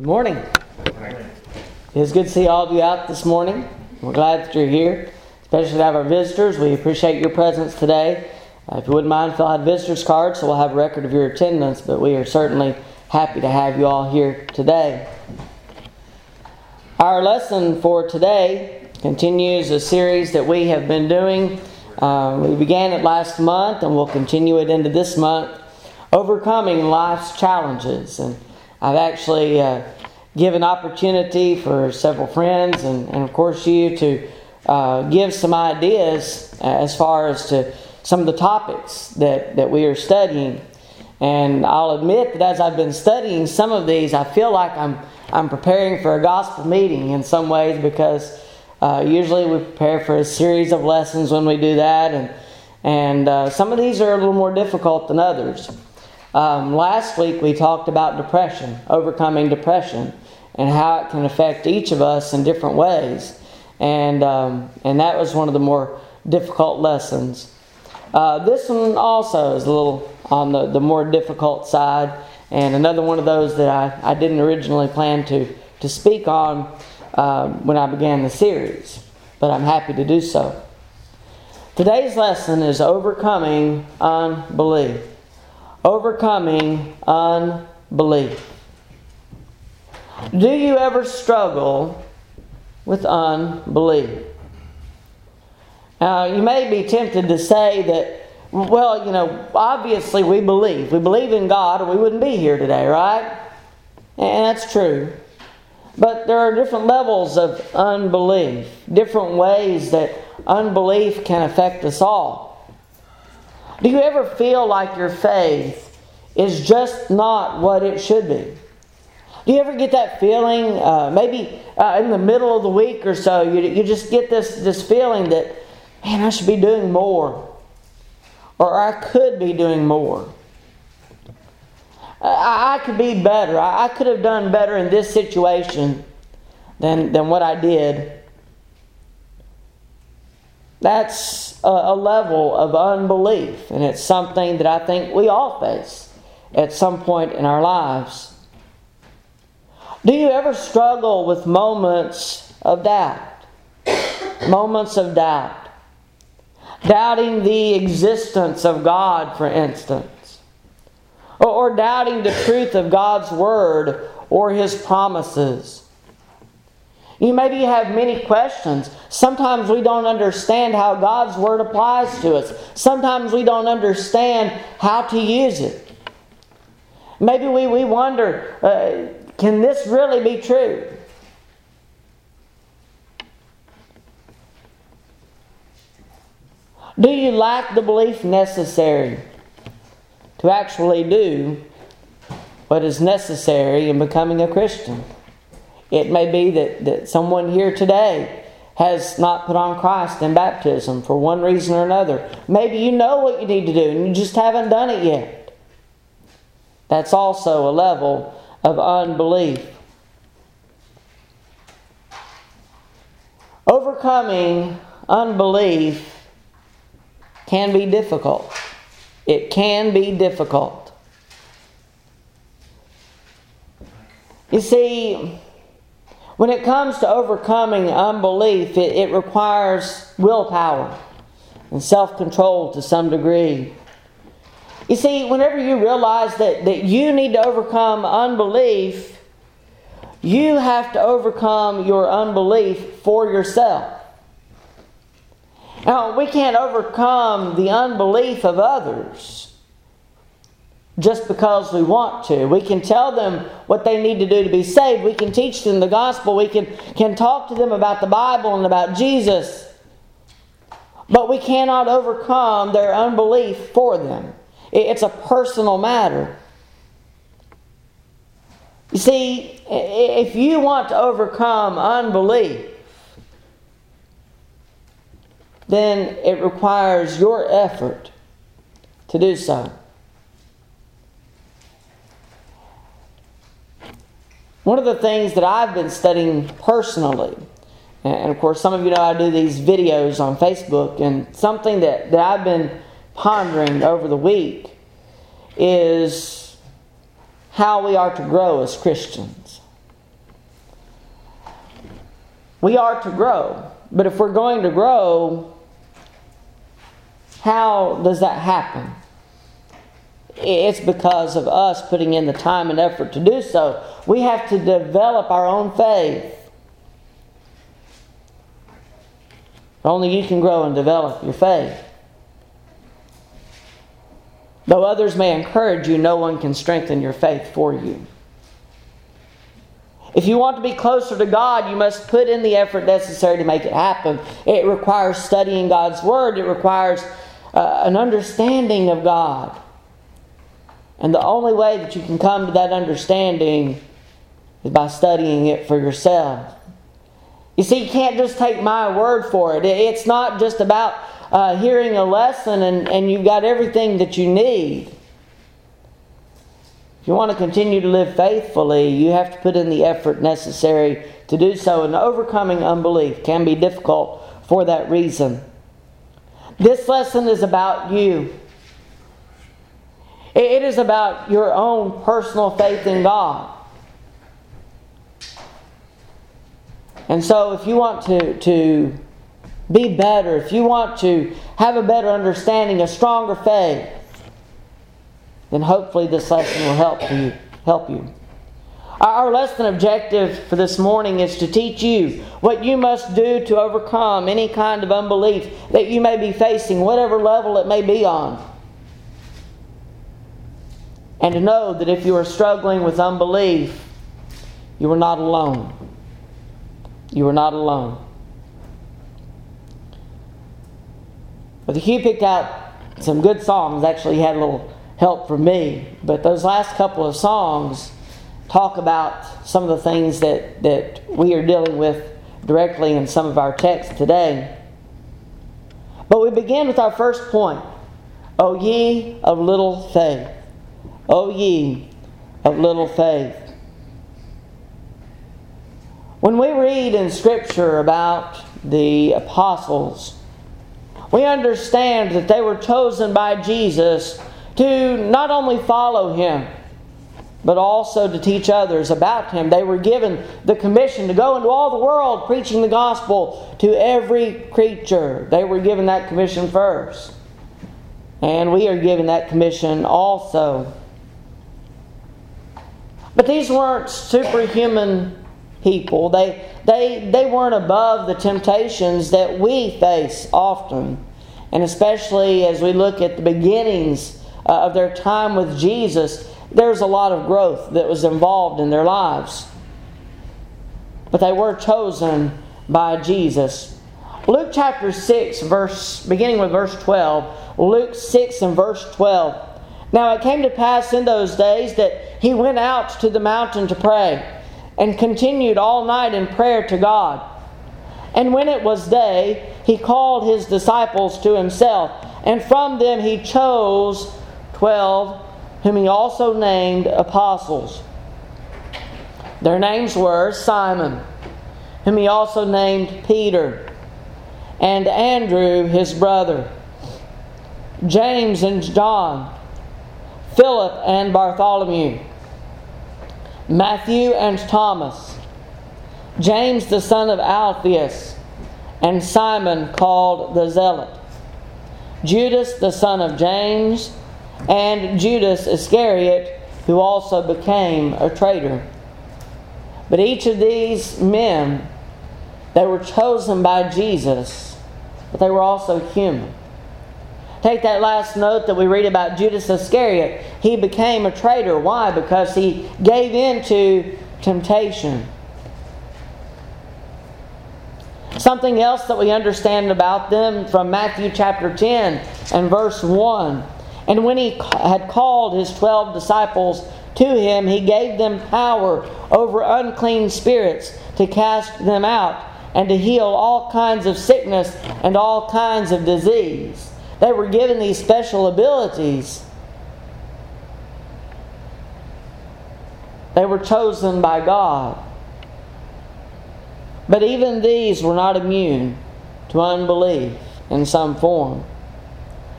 Good morning. Good morning. It's good to see all of you out this morning. We're glad that you're here, especially to have our visitors. We appreciate your presence today. If you wouldn't mind, fill out visitors cards so we'll have a record of your attendance, but we are certainly happy to have you all here today. Our lesson for today continues a series that we have been doing. We began it last month and we'll continue it into this month, Overcoming Life's Challenges. And I've actually given opportunity for several friends and of course you to give some ideas as far as to some of the topics that we are studying. And I'll admit that as I've been studying some of these, I feel like I'm preparing for a gospel meeting in some ways, because usually we prepare for a series of lessons when we do that. And some of these are a little more difficult than others. Last week we talked about depression, overcoming depression, and how it can affect each of us in different ways. And that was one of the more difficult lessons. This one also is a little on the more difficult side, and another one of those that I didn't originally plan to speak on when I began the series, but I'm happy to do so. Today's lesson is Overcoming Unbelief. Overcoming unbelief. Do you ever struggle with unbelief? Now, you may be tempted to say that, well, you know, obviously we believe. We believe in God or we wouldn't be here today, right? And that's true. But there are different levels of unbelief, different ways that unbelief can affect us all. Do you ever feel like your faith is just not what it should be? Do you ever get that feeling, maybe in the middle of the week or so, you just get this feeling that, man, I should be doing more. Or I could be doing more. I could be better. I could have done better in this situation than what I did. That's a level of unbelief, and it's something that I think we all face at some point in our lives. Do you ever struggle with moments of doubt? Moments of doubt. Doubting the existence of God, for instance. Or doubting the truth of God's Word or His promises. You maybe have many questions. Sometimes we don't understand how God's Word applies to us. Sometimes we don't understand how to use it. Maybe we wonder, can this really be true? Do you lack the belief necessary to actually do what is necessary in becoming a Christian? It may be that someone here today has not put on Christ in baptism for one reason or another. Maybe you know what you need to do and you just haven't done it yet. That's also a level of unbelief. Overcoming unbelief can be difficult. It can be difficult. You see, when it comes to overcoming unbelief, it requires willpower and self-control to some degree. You see, whenever you realize that you need to overcome unbelief, you have to overcome your unbelief for yourself. Now, we can't overcome the unbelief of others just because we want to. We can tell them what they need to do to be saved. We can teach them the gospel. We can talk to them about the Bible and about Jesus. But we cannot overcome their unbelief for them. It's a personal matter. You see, if you want to overcome unbelief, then it requires your effort to do so. One of the things that I've been studying personally, and of course some of you know I do these videos on Facebook, and something that I've been pondering over the week is how we are to grow as Christians. We are to grow. But if we're going to grow, how does that happen? It's because of us putting in the time and effort to do so. We have to develop our own faith. Only you can grow and develop your faith. Though others may encourage you, no one can strengthen your faith for you. If you want to be closer to God, you must put in the effort necessary to make it happen. It requires studying God's Word. It requires an understanding of God. And the only way that you can come to that understanding is by studying it for yourself. You see, you can't just take my word for it. It's not just about hearing a lesson and you've got everything that you need. If you want to continue to live faithfully, you have to put in the effort necessary to do so. And overcoming unbelief can be difficult for that reason. This lesson is about you. It is about your own personal faith in God. And so if you want to be better, if you want to have a better understanding, a stronger faith, then hopefully this lesson will help you. Our lesson objective for this morning is to teach you what you must do to overcome any kind of unbelief that you may be facing, whatever level it may be on. And to know that if you are struggling with unbelief, you are not alone. You are not alone. But Hugh picked out some good songs. Actually, he had a little help from me. But those last couple of songs talk about some of the things that we are dealing with directly in some of our texts today. But we begin with our first point. O ye of little faith. O ye of little faith. When we read in Scripture about the apostles, we understand that they were chosen by Jesus to not only follow Him, but also to teach others about Him. They were given the commission to go into all the world preaching the gospel to every creature. They were given that commission first. And we are given that commission also. But these weren't superhuman people. They weren't above the temptations that we face often. And especially as we look at the beginnings of their time with Jesus, there's a lot of growth that was involved in their lives. But they were chosen by Jesus. Luke chapter 6, beginning with verse 12. Luke 6 and verse 12. Now it came to pass in those days that he went out to the mountain to pray, and continued all night in prayer to God. And when it was day, he called his disciples to himself, and from them he chose 12, whom he also named apostles. Their names were Simon, whom he also named Peter, and Andrew his brother, James and John, Philip and Bartholomew, Matthew and Thomas, James the son of Alphaeus, and Simon called the Zealot, Judas the son of James, and Judas Iscariot, who also became a traitor. But each of these men, they were chosen by Jesus, but they were also human. Take that last note that we read about Judas Iscariot. He became a traitor. Why? Because he gave in to temptation. Something else that we understand about them from Matthew chapter 10 and verse 1. And when he had called his 12 disciples to him, he gave them power over unclean spirits to cast them out and to heal all kinds of sickness and all kinds of disease. They were given these special abilities. They were chosen by God. But even these were not immune to unbelief in some form.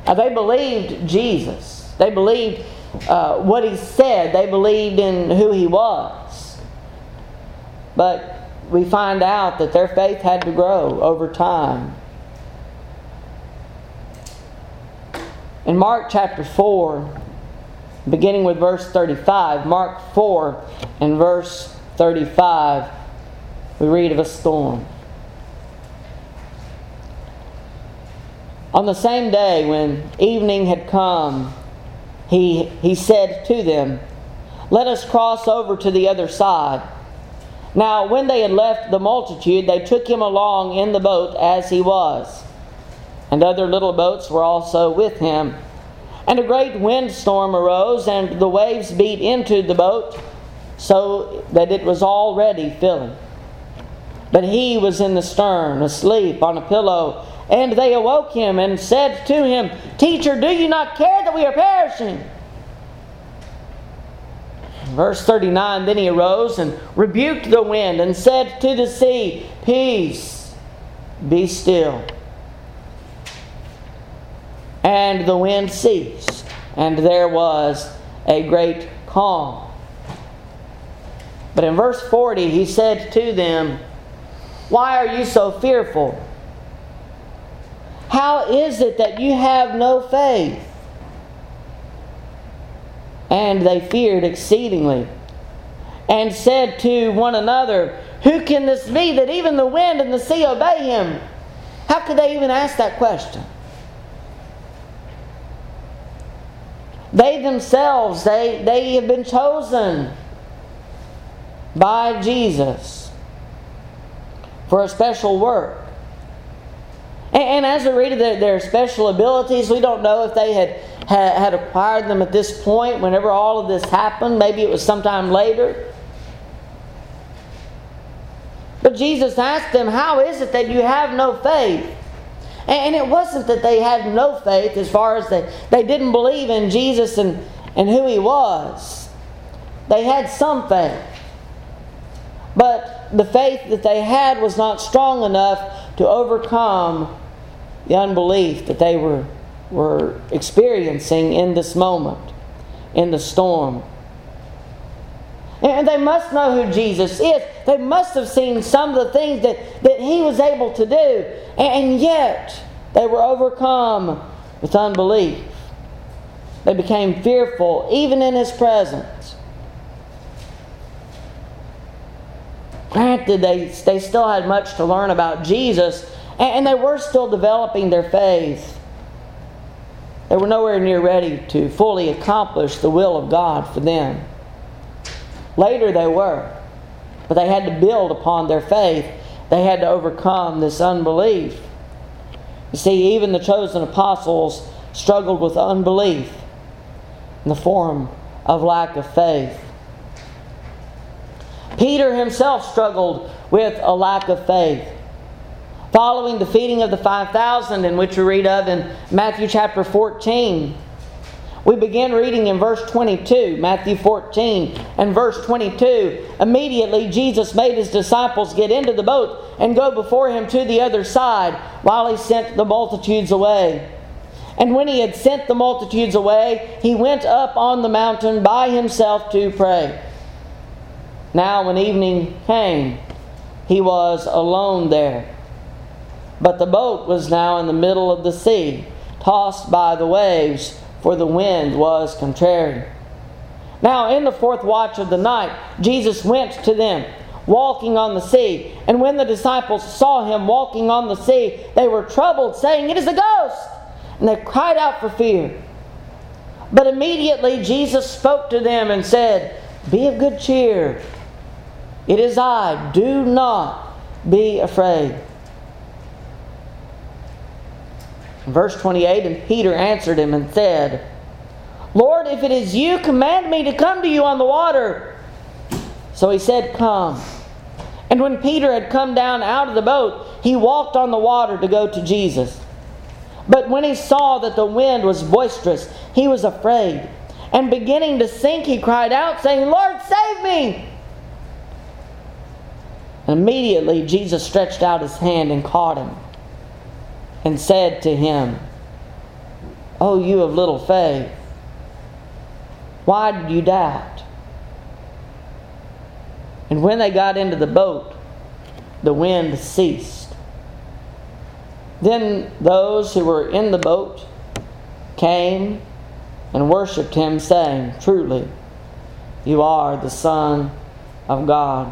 Now, they believed Jesus. They believed what He said. They believed in who He was. But we find out that their faith had to grow over time. In Mark chapter 4, beginning with verse 35, Mark 4 and verse 35, we read of a storm. On the same day when evening had come, he said to them, "Let us cross over to the other side." Now when they had left the multitude, they took him along in the boat as he was. And other little boats were also with him. And a great windstorm arose, and the waves beat into the boat, so that it was already filling. But he was in the stern, asleep on a pillow. And they awoke him and said to him, "Teacher, do you not care that we are perishing?" Verse 39, then he arose and rebuked the wind and said to the sea, "Peace, be still." And the wind ceased, and there was a great calm. But in verse 40, he said to them, "Why are you so fearful? How is it that you have no faith?" And they feared exceedingly, and said to one another, "Who can this be that even the wind and the sea obey him?" How could they even ask that question? They themselves, they have been chosen by Jesus for a special work. And as we read of their special abilities, we don't know if they had acquired them at this point whenever all of this happened. Maybe it was sometime later. But Jesus asked them, "How is it that you have no faith?" And it wasn't that they had no faith as far as they didn't believe in Jesus and who He was. They had some faith. But the faith that they had was not strong enough to overcome the unbelief that they were experiencing in this moment, in the storm. And they must know who Jesus is. They must have seen some of the things that He was able to do. And yet, they were overcome with unbelief. They became fearful, even in His presence. Granted, they still had much to learn about Jesus, and they were still developing their faith. They were nowhere near ready to fully accomplish the will of God for them. Later they were, but they had to build upon their faith. They had to overcome this unbelief. You see, even the chosen apostles struggled with unbelief in the form of lack of faith. Peter himself struggled with a lack of faith. Following the feeding of the 5,000, in which we read of in Matthew chapter 14, we begin reading in verse 22, Matthew 14 and verse 22. Immediately Jesus made His disciples get into the boat and go before Him to the other side while He sent the multitudes away. And when He had sent the multitudes away, He went up on the mountain by Himself to pray. Now when evening came, He was alone there. But the boat was now in the middle of the sea, tossed by the waves, for the wind was contrary. Now in the fourth watch of the night, Jesus went to them, walking on the sea. And when the disciples saw Him walking on the sea, they were troubled, saying, "It is a ghost!" And they cried out for fear. But immediately Jesus spoke to them and said, "Be of good cheer. It is I. Do not be afraid." Verse 28, and Peter answered Him and said, "Lord, if it is You, command me to come to You on the water." So He said, "Come." And when Peter had come down out of the boat, he walked on the water to go to Jesus. But when he saw that the wind was boisterous, he was afraid. And beginning to sink, he cried out, saying, "Lord, save me!" And immediately Jesus stretched out His hand and caught him, and said to him, "O you of little faith, why did you doubt?" And when they got into the boat, the wind ceased. Then those who were in the boat came and worshipped him, saying, "Truly, you are the Son of God."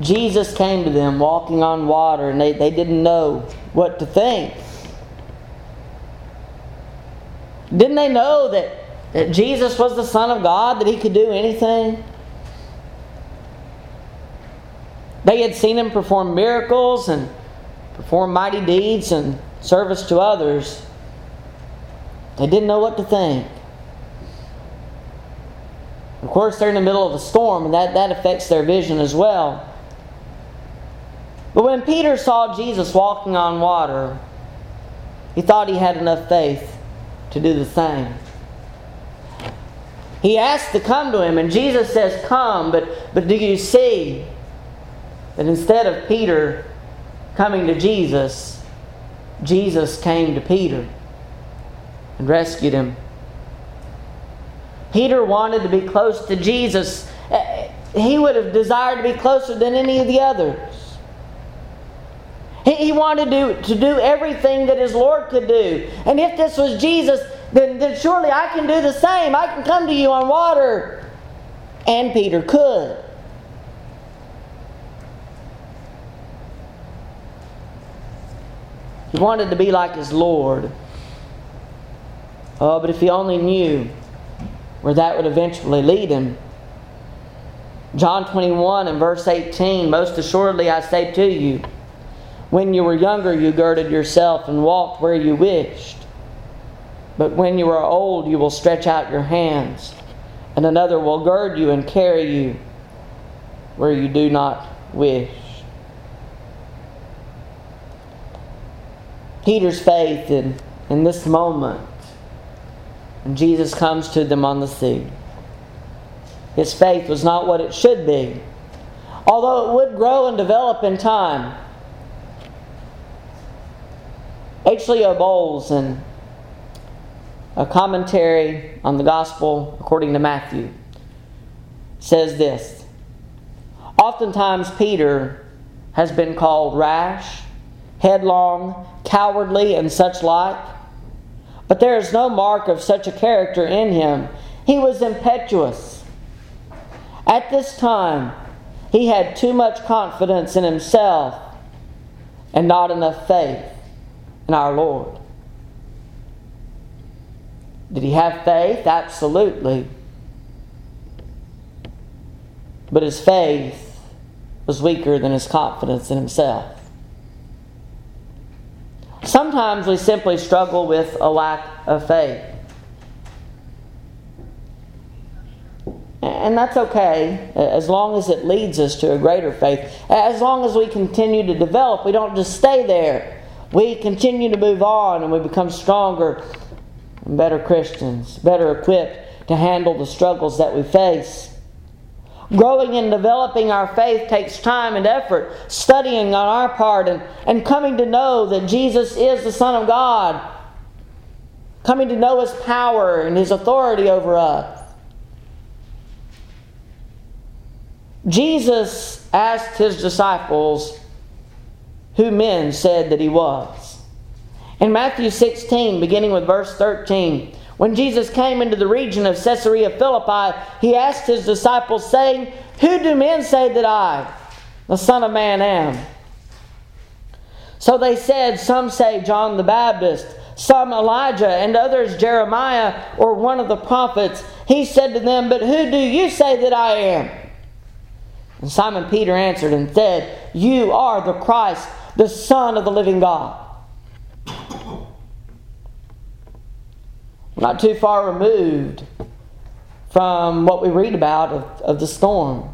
Jesus came to them walking on water, and they didn't know what to think. Didn't they know that Jesus was the Son of God, that He could do anything? They had seen Him perform miracles and perform mighty deeds and service to others. They didn't know what to think. Of course, they're in the middle of a storm, and that affects their vision as well. But when Peter saw Jesus walking on water, he thought he had enough faith to do the same. He asked to come to him, and Jesus says, "Come," but do you see that instead of Peter coming to Jesus, Jesus came to Peter and rescued him. Peter wanted to be close to Jesus. He would have desired to be closer than any of the others. He wanted to do everything that his Lord could do. And if this was Jesus, then surely I can do the same. I can come to you on water. And Peter could. He wanted to be like his Lord. Oh, but if he only knew where that would eventually lead him. John 21 and verse 18, "Most assuredly I say to you, when you were younger, you girded yourself and walked where you wished. But when you are old, you will stretch out your hands, and another will gird you and carry you where you do not wish." Peter's faith in this moment, and Jesus comes to them on the sea. His faith was not what it should be, although it would grow and develop in time. H.Leo Bowles, in a commentary on the Gospel according to Matthew, says this: "Oftentimes Peter has been called rash, headlong, cowardly, and such like, but there is no mark of such a character in him. He was impetuous. At this time, he had too much confidence in himself and not enough faith in our Lord." Did he have faith? Absolutely. But his faith was weaker than his confidence in himself. Sometimes we simply struggle with a lack of faith. And that's okay, as long as it leads us to a greater faith. As long as we continue to develop, we don't just stay there. We continue to move on, and we become stronger and better Christians, better equipped to handle the struggles that we face. Growing and developing our faith takes time and effort, studying on our part, and coming to know that Jesus is the Son of God, coming to know His power and His authority over us. Jesus asked His disciples who men said that He was. In Matthew 16, beginning with verse 13, "When Jesus came into the region of Caesarea Philippi, He asked His disciples, saying, 'Who do men say that I, the Son of Man, am?' So they said, 'Some say John the Baptist, some Elijah, and others Jeremiah or one of the prophets.' He said to them, 'But who do you say that I am?' And Simon Peter answered and said, 'You are the Christ, the Son of the living God.'" Not too far removed from what we read about of the storm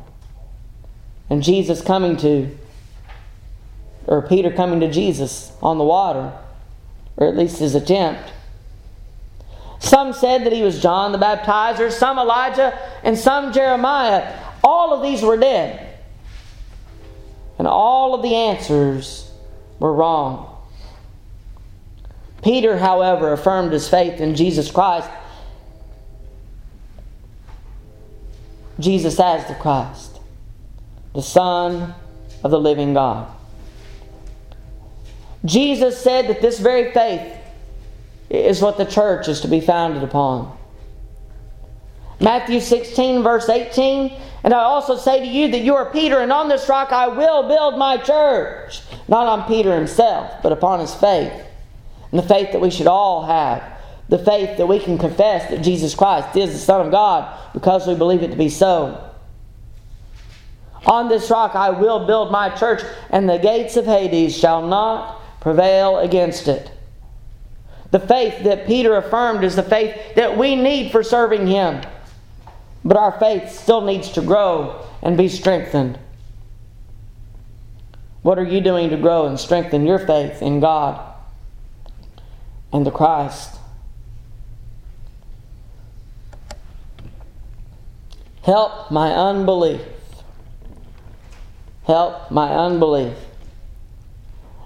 and Jesus coming to, or Peter coming to Jesus on the water, or at least his attempt. Some said that he was John the Baptizer, some Elijah, and some Jeremiah. All of these were dead, and all of the answers were wrong. Peter, however, affirmed his faith in Jesus Christ. Jesus as the Christ, the Son of the living God. Jesus said that this very faith is what the church is to be founded upon. Matthew 16 verse 18, "And I also say to you that you are Peter, and on this rock I will build my church." Not on Peter himself, but upon his faith. And the faith that we should all have. The faith that we can confess that Jesus Christ is the Son of God because we believe it to be so. On this rock I will build my church, and the gates of Hades shall not prevail against it. The faith that Peter affirmed is the faith that we need for serving Him. But our faith still needs to grow and be strengthened. What are you doing to grow and strengthen your faith in God and the Christ? Help my unbelief. Help my unbelief.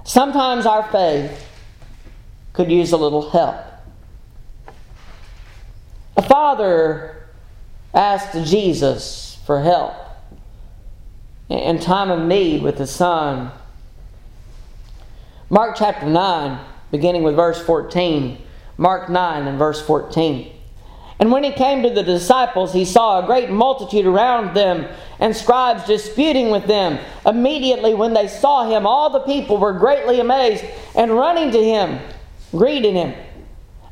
Sometimes our faith could use a little help. A father asked Jesus for help in time of need with his son. Mark chapter 9, beginning with verse 14. Mark 9 and verse 14. "And when he came to the disciples, he saw a great multitude around them, and scribes disputing with them. Immediately when they saw him, all the people were greatly amazed, and running to him, greeted him.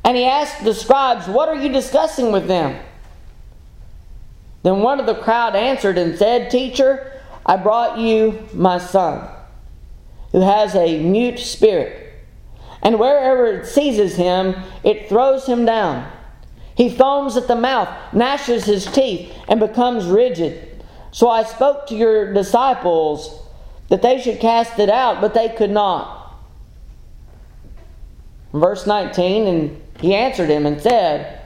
And he asked the scribes, 'What are you discussing with them?' Then one of the crowd answered and said, 'Teacher, I brought you my son, who has a mute spirit. And wherever it seizes him, it throws him down. He foams at the mouth, gnashes his teeth, and becomes rigid. So I spoke to your disciples that they should cast it out, but they could not.' Verse 19, "And he answered him and said,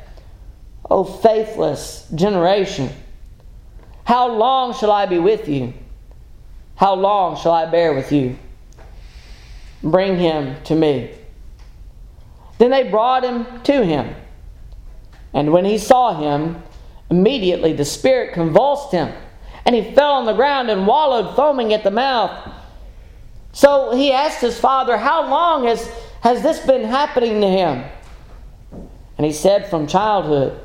'O faithless generation, how long shall I be with you? How long shall I bear with you? Bring him to me.' Then they brought him to him. And when he saw him, immediately the spirit convulsed him, and he fell on the ground and wallowed, foaming at the mouth. So he asked his father, 'How long has this been happening to him?' And he said, 'From childhood.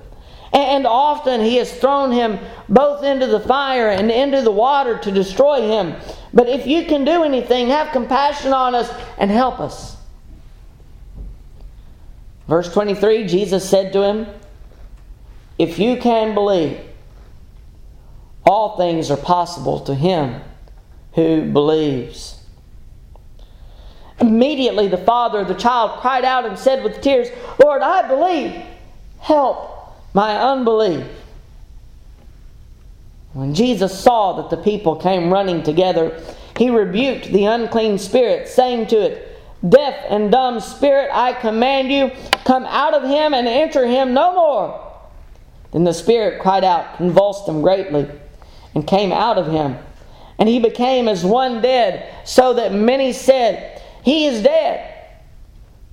And often he has thrown him both into the fire and into the water to destroy him. But if you can do anything, have compassion on us and help us.' Verse 23, Jesus said to him, 'If you can believe, all things are possible to him who believes.' Immediately the father of the child cried out and said with tears, 'Lord, I believe. Help my unbelief.' When Jesus saw that the people came running together, he rebuked the unclean spirit, saying to it, 'Deaf and dumb spirit, I command you, come out of him and enter him no more.' Then the spirit cried out, convulsed him greatly, and came out of him. And he became as one dead, so that many said, 'He is dead.'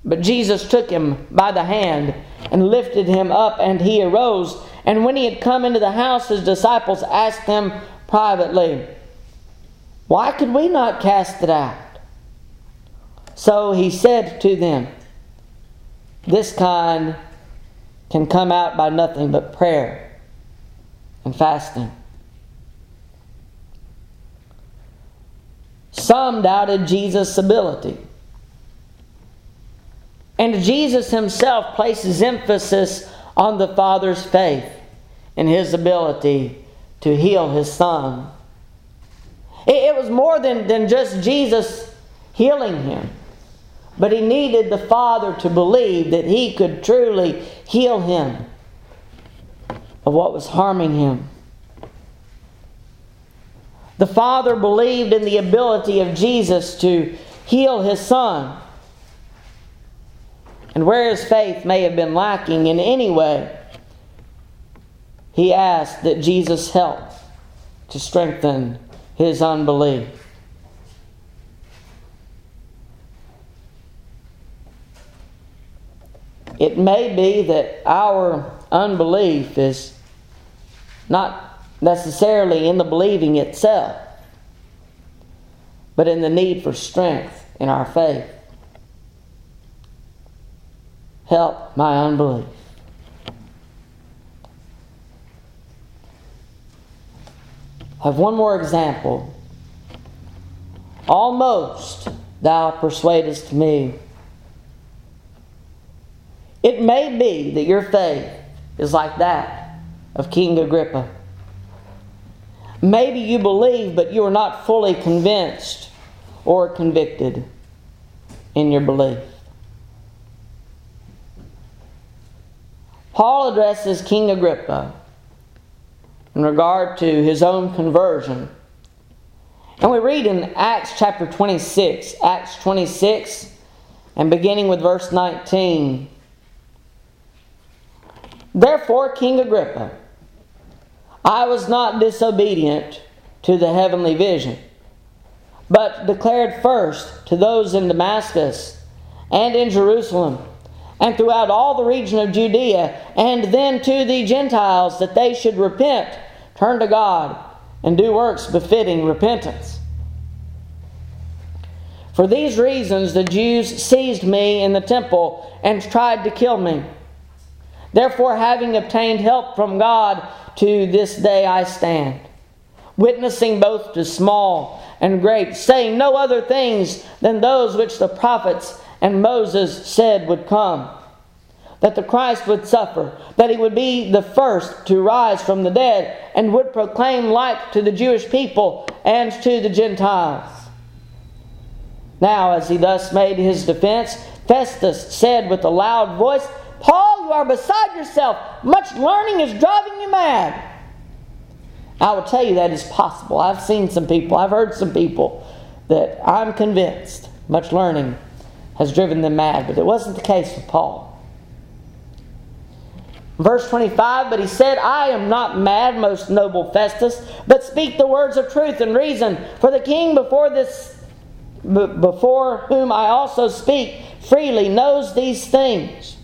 But Jesus took him by the hand and lifted him up, and he arose. And when he had come into the house, his disciples asked him privately, 'Why could we not cast it out?' So he said to them, 'This kind can come out by nothing but prayer and fasting.'" Some doubted Jesus' ability. And Jesus himself places emphasis on the Father's faith in his ability to heal his son. It was more than just Jesus healing him, but he needed the Father to believe that he could truly heal him of what was harming him. The Father believed in the ability of Jesus to heal his son. And where his faith may have been lacking in any way, he asked that Jesus help to strengthen his unbelief. It may be that our unbelief is not necessarily in the believing itself, but in the need for strength in our faith. Help my unbelief. I have one more example. Almost thou persuadest me. It may be that your faith is like that of King Agrippa. Maybe you believe, but you are not fully convinced or convicted in your belief. Paul addresses King Agrippa in regard to his own conversion. And we read in Acts chapter 26, Acts 26, and beginning with verse 19. Therefore, King Agrippa, I was not disobedient to the heavenly vision, but declared first to those in Damascus and in Jerusalem and throughout all the region of Judea, and then to the Gentiles, that they should repent, turn to God, and do works befitting repentance. For these reasons the Jews seized me in the temple and tried to kill me. Therefore, having obtained help from God, to this day I stand, witnessing both to small and great, saying no other things than those which the prophets and Moses said would come, that the Christ would suffer, that he would be the first to rise from the dead, and would proclaim light to the Jewish people and to the Gentiles. Now, as he thus made his defense, Festus said with a loud voice, Paul, you are beside yourself. Much learning is driving you mad. I will tell you that is possible. I've seen some people, I've heard some people that I'm convinced much learning has driven them mad, but it wasn't the case with Paul. Verse 25, but he said, I am not mad, most noble Festus, but speak the words of truth and reason. For the king before whom I also speak freely knows these things.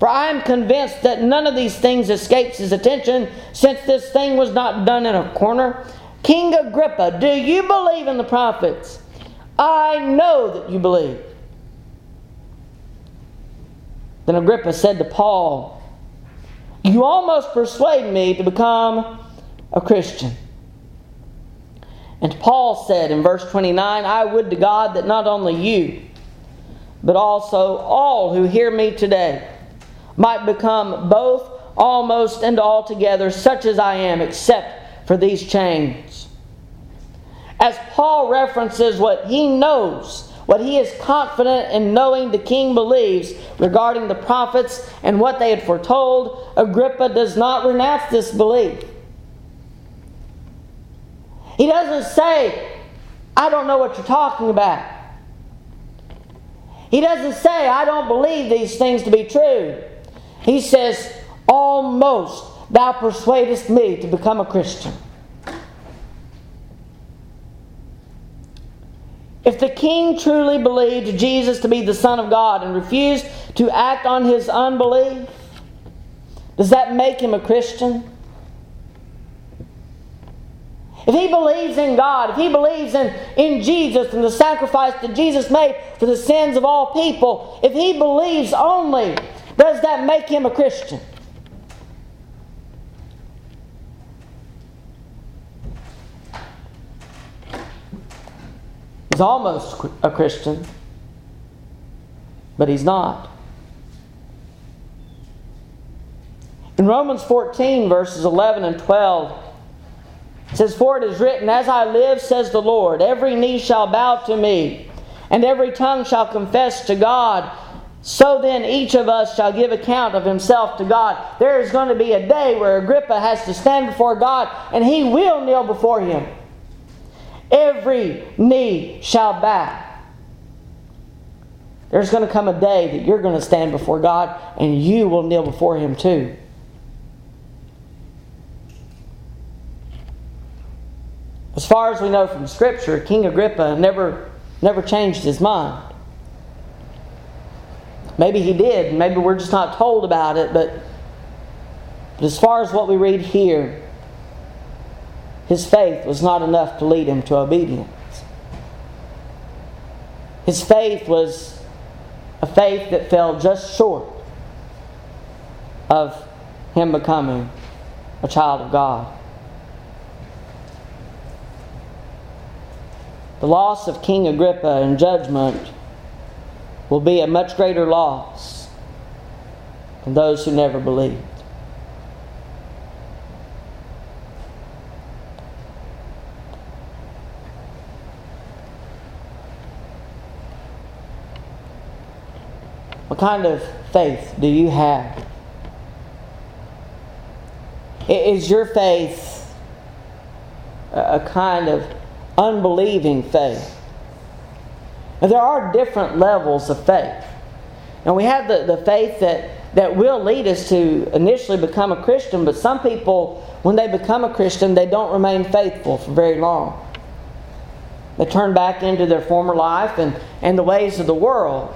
For I am convinced that none of these things escapes his attention, since this thing was not done in a corner. King Agrippa, do you believe in the prophets? I know that you believe. Then Agrippa said to Paul, You almost persuade me to become a Christian. And Paul said in verse 29, I would to God that not only you, but also all who hear me today, might become both, almost, and altogether such as I am, except for these chains. As Paul references what he knows, what he is confident in knowing the king believes regarding the prophets and what they had foretold, Agrippa does not renounce this belief. He doesn't say, I don't know what you're talking about. He doesn't say, I don't believe these things to be true. He says, Almost thou persuadest me to become a Christian. If the king truly believed Jesus to be the Son of God and refused to act on his unbelief, does that make him a Christian? If he believes in God, if he believes in Jesus and the sacrifice that Jesus made for the sins of all people, if he believes only, does that make him a Christian? He's almost a Christian, but he's not. In Romans 14, verses 11 and 12, it says, For it is written, As I live, says the Lord, every knee shall bow to me, and every tongue shall confess to God. So then each of us shall give account of himself to God. There is going to be a day where Agrippa has to stand before God, and he will kneel before him. Every knee shall bow. There's going to come a day that you're going to stand before God and you will kneel before Him too. As far as we know from Scripture, King Agrippa never changed his mind. Maybe he did. Maybe we're just not told about it. But as far as what we read here, his faith was not enough to lead him to obedience. His faith was a faith that fell just short of him becoming a child of God. The loss of King Agrippa in judgment will be a much greater loss than those who never believed. What kind of faith do you have? Is your faith a kind of unbelieving faith? And there are different levels of faith. And we have the faith that will lead us to initially become a Christian, but some people, when they become a Christian, they don't remain faithful for very long. They turn back into their former life and the ways of the world.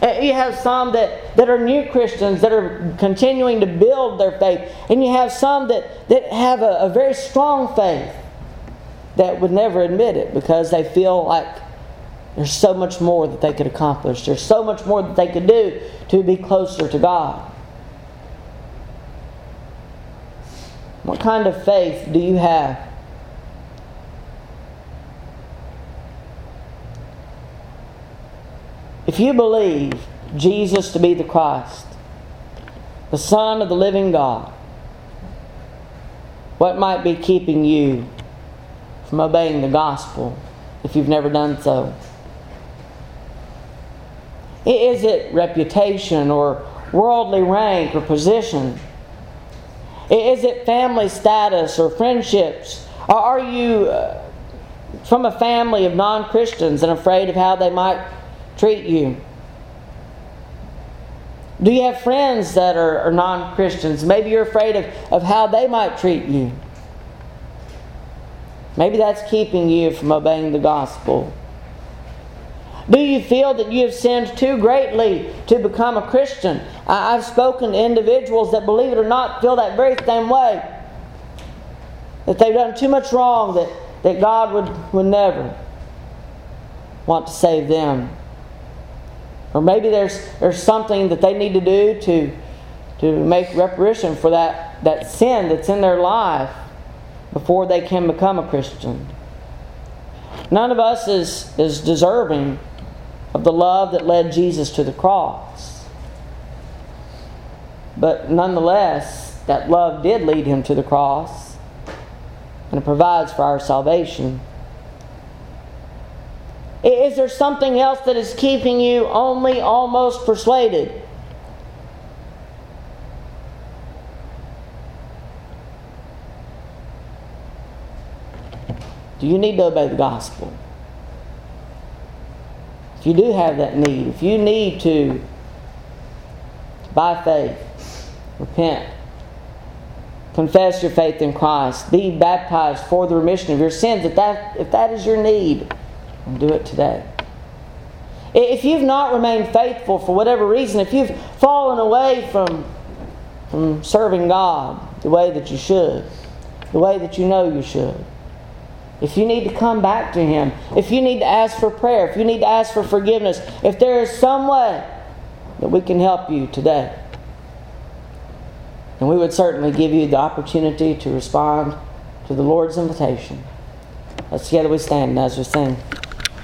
And you have some that are new Christians that are continuing to build their faith. And you have some that have a very strong faith that would never admit it because they feel like there's so much more that they could accomplish. There's so much more that they could do to be closer to God. What kind of faith do you have? If you believe Jesus to be the Christ, the Son of the living God, what might be keeping you from obeying the gospel if you've never done so? Is it reputation or worldly rank or position? Is it family status or friendships? Or are you from a family of non-Christians and afraid of how they might treat you? Do you have friends that are non-Christians? Maybe you're afraid of how they might treat you. Maybe that's keeping you from obeying the gospel. Do you feel that you have sinned too greatly to become a Christian? I've spoken to individuals that, believe it or not, feel that very same way. That they've done too much wrong, that God would never want to save them. Or maybe there's something that they need to do to make reparation for that sin that's in their life before they can become a Christian. None of us is deserving of the love that led Jesus to the cross. But nonetheless, that love did lead him to the cross, and it provides for our salvation. Is there something else that is keeping you only almost persuaded? Do you need to obey the gospel? If you do have that need, if you need to, by faith, repent, confess your faith in Christ, be baptized for the remission of your sins, if that is your need, do it today. If you've not remained faithful for whatever reason, if you've fallen away from serving God the way that you should, the way that you know you should, if you need to come back to Him, if you need to ask for prayer, if you need to ask for forgiveness, if there is some way that we can help you today, then we would certainly give you the opportunity to respond to the Lord's invitation. Let's together we stand as we sing.